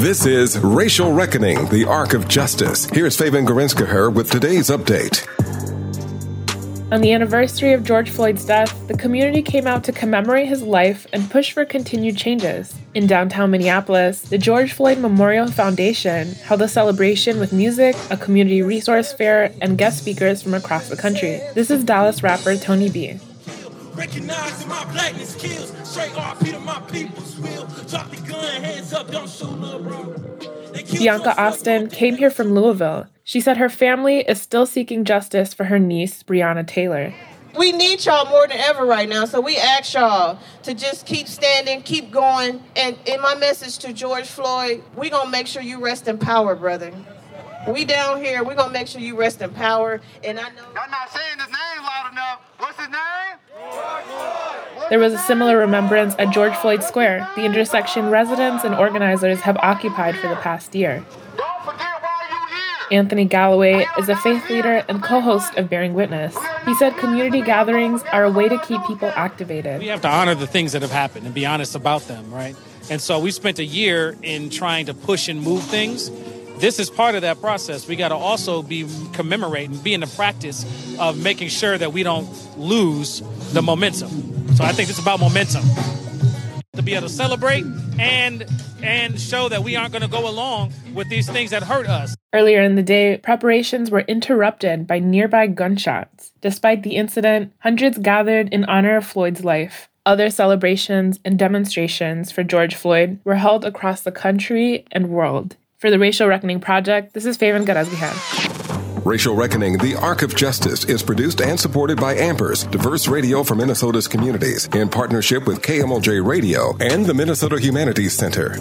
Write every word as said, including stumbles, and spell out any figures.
This is Racial Reckoning, the Arc of Justice. Here's Fabian Gorinskaher with today's update. On the anniversary of George Floyd's death, the community came out to commemorate his life and push for continued changes. In downtown Minneapolis, the George Floyd Memorial Foundation held a celebration with music, a community resource fair, and guest speakers from across the country. This is Dallas rapper Tony B. Recognizing my blackness kills, straight R P to my people's will. Drop the gun, hands up, don't shoot, little bro. Bianca Austin came here from Louisville. She said her family is still seeking justice for her niece, Breonna Taylor. We need y'all more than ever right now, so we ask y'all to just keep standing, keep going. And in my message to George Floyd, we gonna make sure you rest in power, brother. We down here, we gonna make sure you rest in power. And I know y'all not saying his name loud enough. What's his name? George Floyd. There was a similar remembrance at George Floyd Square, the intersection residents and organizers have occupied for the past year. Don't forget why you're here. Anthony Galloway is a faith leader and co-host of Bearing Witness. He said community gatherings are a way to keep people activated. We have to honor the things that have happened and be honest about them, right? And so we spent a year in trying to push and move things. This is part of that process. We got to also be commemorating, be in the practice of making sure that we don't lose the momentum. So I think it's about momentum. To be able to celebrate and and show that we aren't going to go along with these things that hurt us. Earlier in the day, preparations were interrupted by nearby gunshots. Despite the incident, hundreds gathered in honor of Floyd's life. Other celebrations and demonstrations for George Floyd were held across the country and world. For the Racial Reckoning Project, this is Faven Gadasbih. Racial Reckoning, the Arc of Justice, is produced and supported by Ampers, diverse radio for Minnesota's communities, in partnership with K M L J Radio and the Minnesota Humanities Center.